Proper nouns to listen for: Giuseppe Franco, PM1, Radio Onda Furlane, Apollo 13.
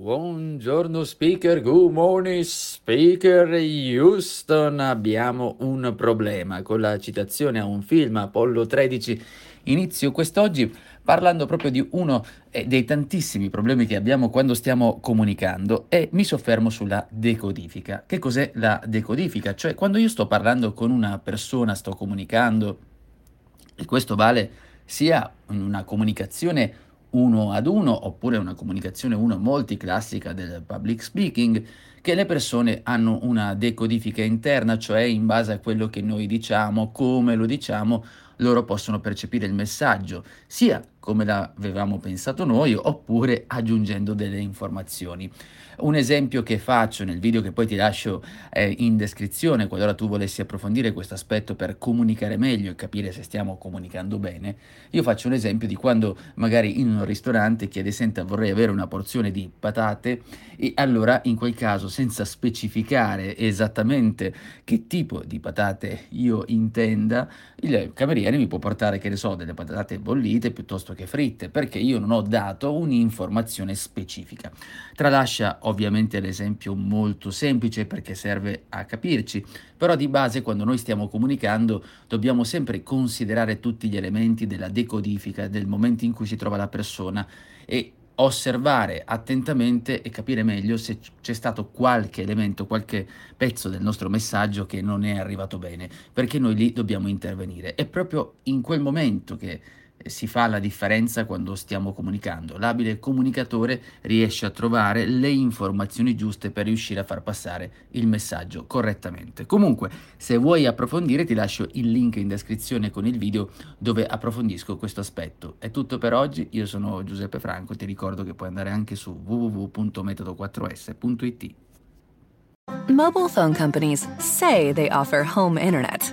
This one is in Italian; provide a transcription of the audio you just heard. Buongiorno speaker, good morning speaker. Houston, abbiamo un problema con la citazione a un film, Apollo 13. Inizio quest'oggi parlando proprio di uno dei tantissimi problemi che abbiamo quando stiamo comunicando e mi soffermo sulla decodifica. Che cos'è la decodifica? Cioè, quando io sto parlando con una persona, sto comunicando, e questo vale sia in una comunicazione uno ad uno, oppure una comunicazione uno a molti, classica del public speaking, che le persone hanno una decodifica interna, cioè in base a quello che noi diciamo, come lo diciamo, loro possono percepire il messaggio, sia come l'avevamo pensato noi, oppure aggiungendo delle informazioni. Un esempio che faccio nel video che poi ti lascio in descrizione, qualora tu volessi approfondire questo aspetto per comunicare meglio e capire se stiamo comunicando bene, io faccio un esempio di quando magari in un ristorante chiede: senta, vorrei avere una porzione di patate, e allora in quel caso, senza specificare esattamente che tipo di patate io intenda, il cameriere mi può portare, che ne so, delle patate bollite piuttosto che fritte, perché io non ho dato un'informazione specifica. Tralascia ovviamente l'esempio molto semplice perché serve a capirci, però di base quando noi stiamo comunicando dobbiamo sempre considerare tutti gli elementi della decodifica, del momento in cui si trova la persona, e osservare attentamente e capire meglio se c'è stato qualche elemento, qualche pezzo del nostro messaggio che non è arrivato bene, perché noi lì dobbiamo intervenire. È proprio in quel momento che si fa la differenza quando stiamo comunicando. L'abile comunicatore riesce a trovare le informazioni giuste per riuscire a far passare il messaggio correttamente. Comunque, se vuoi approfondire, ti lascio il link in descrizione con il video dove approfondisco questo aspetto. È tutto per oggi, io sono Giuseppe Franco e ti ricordo che puoi andare anche su www.metodo4s.it. Mobile phone companies say they offer home internet.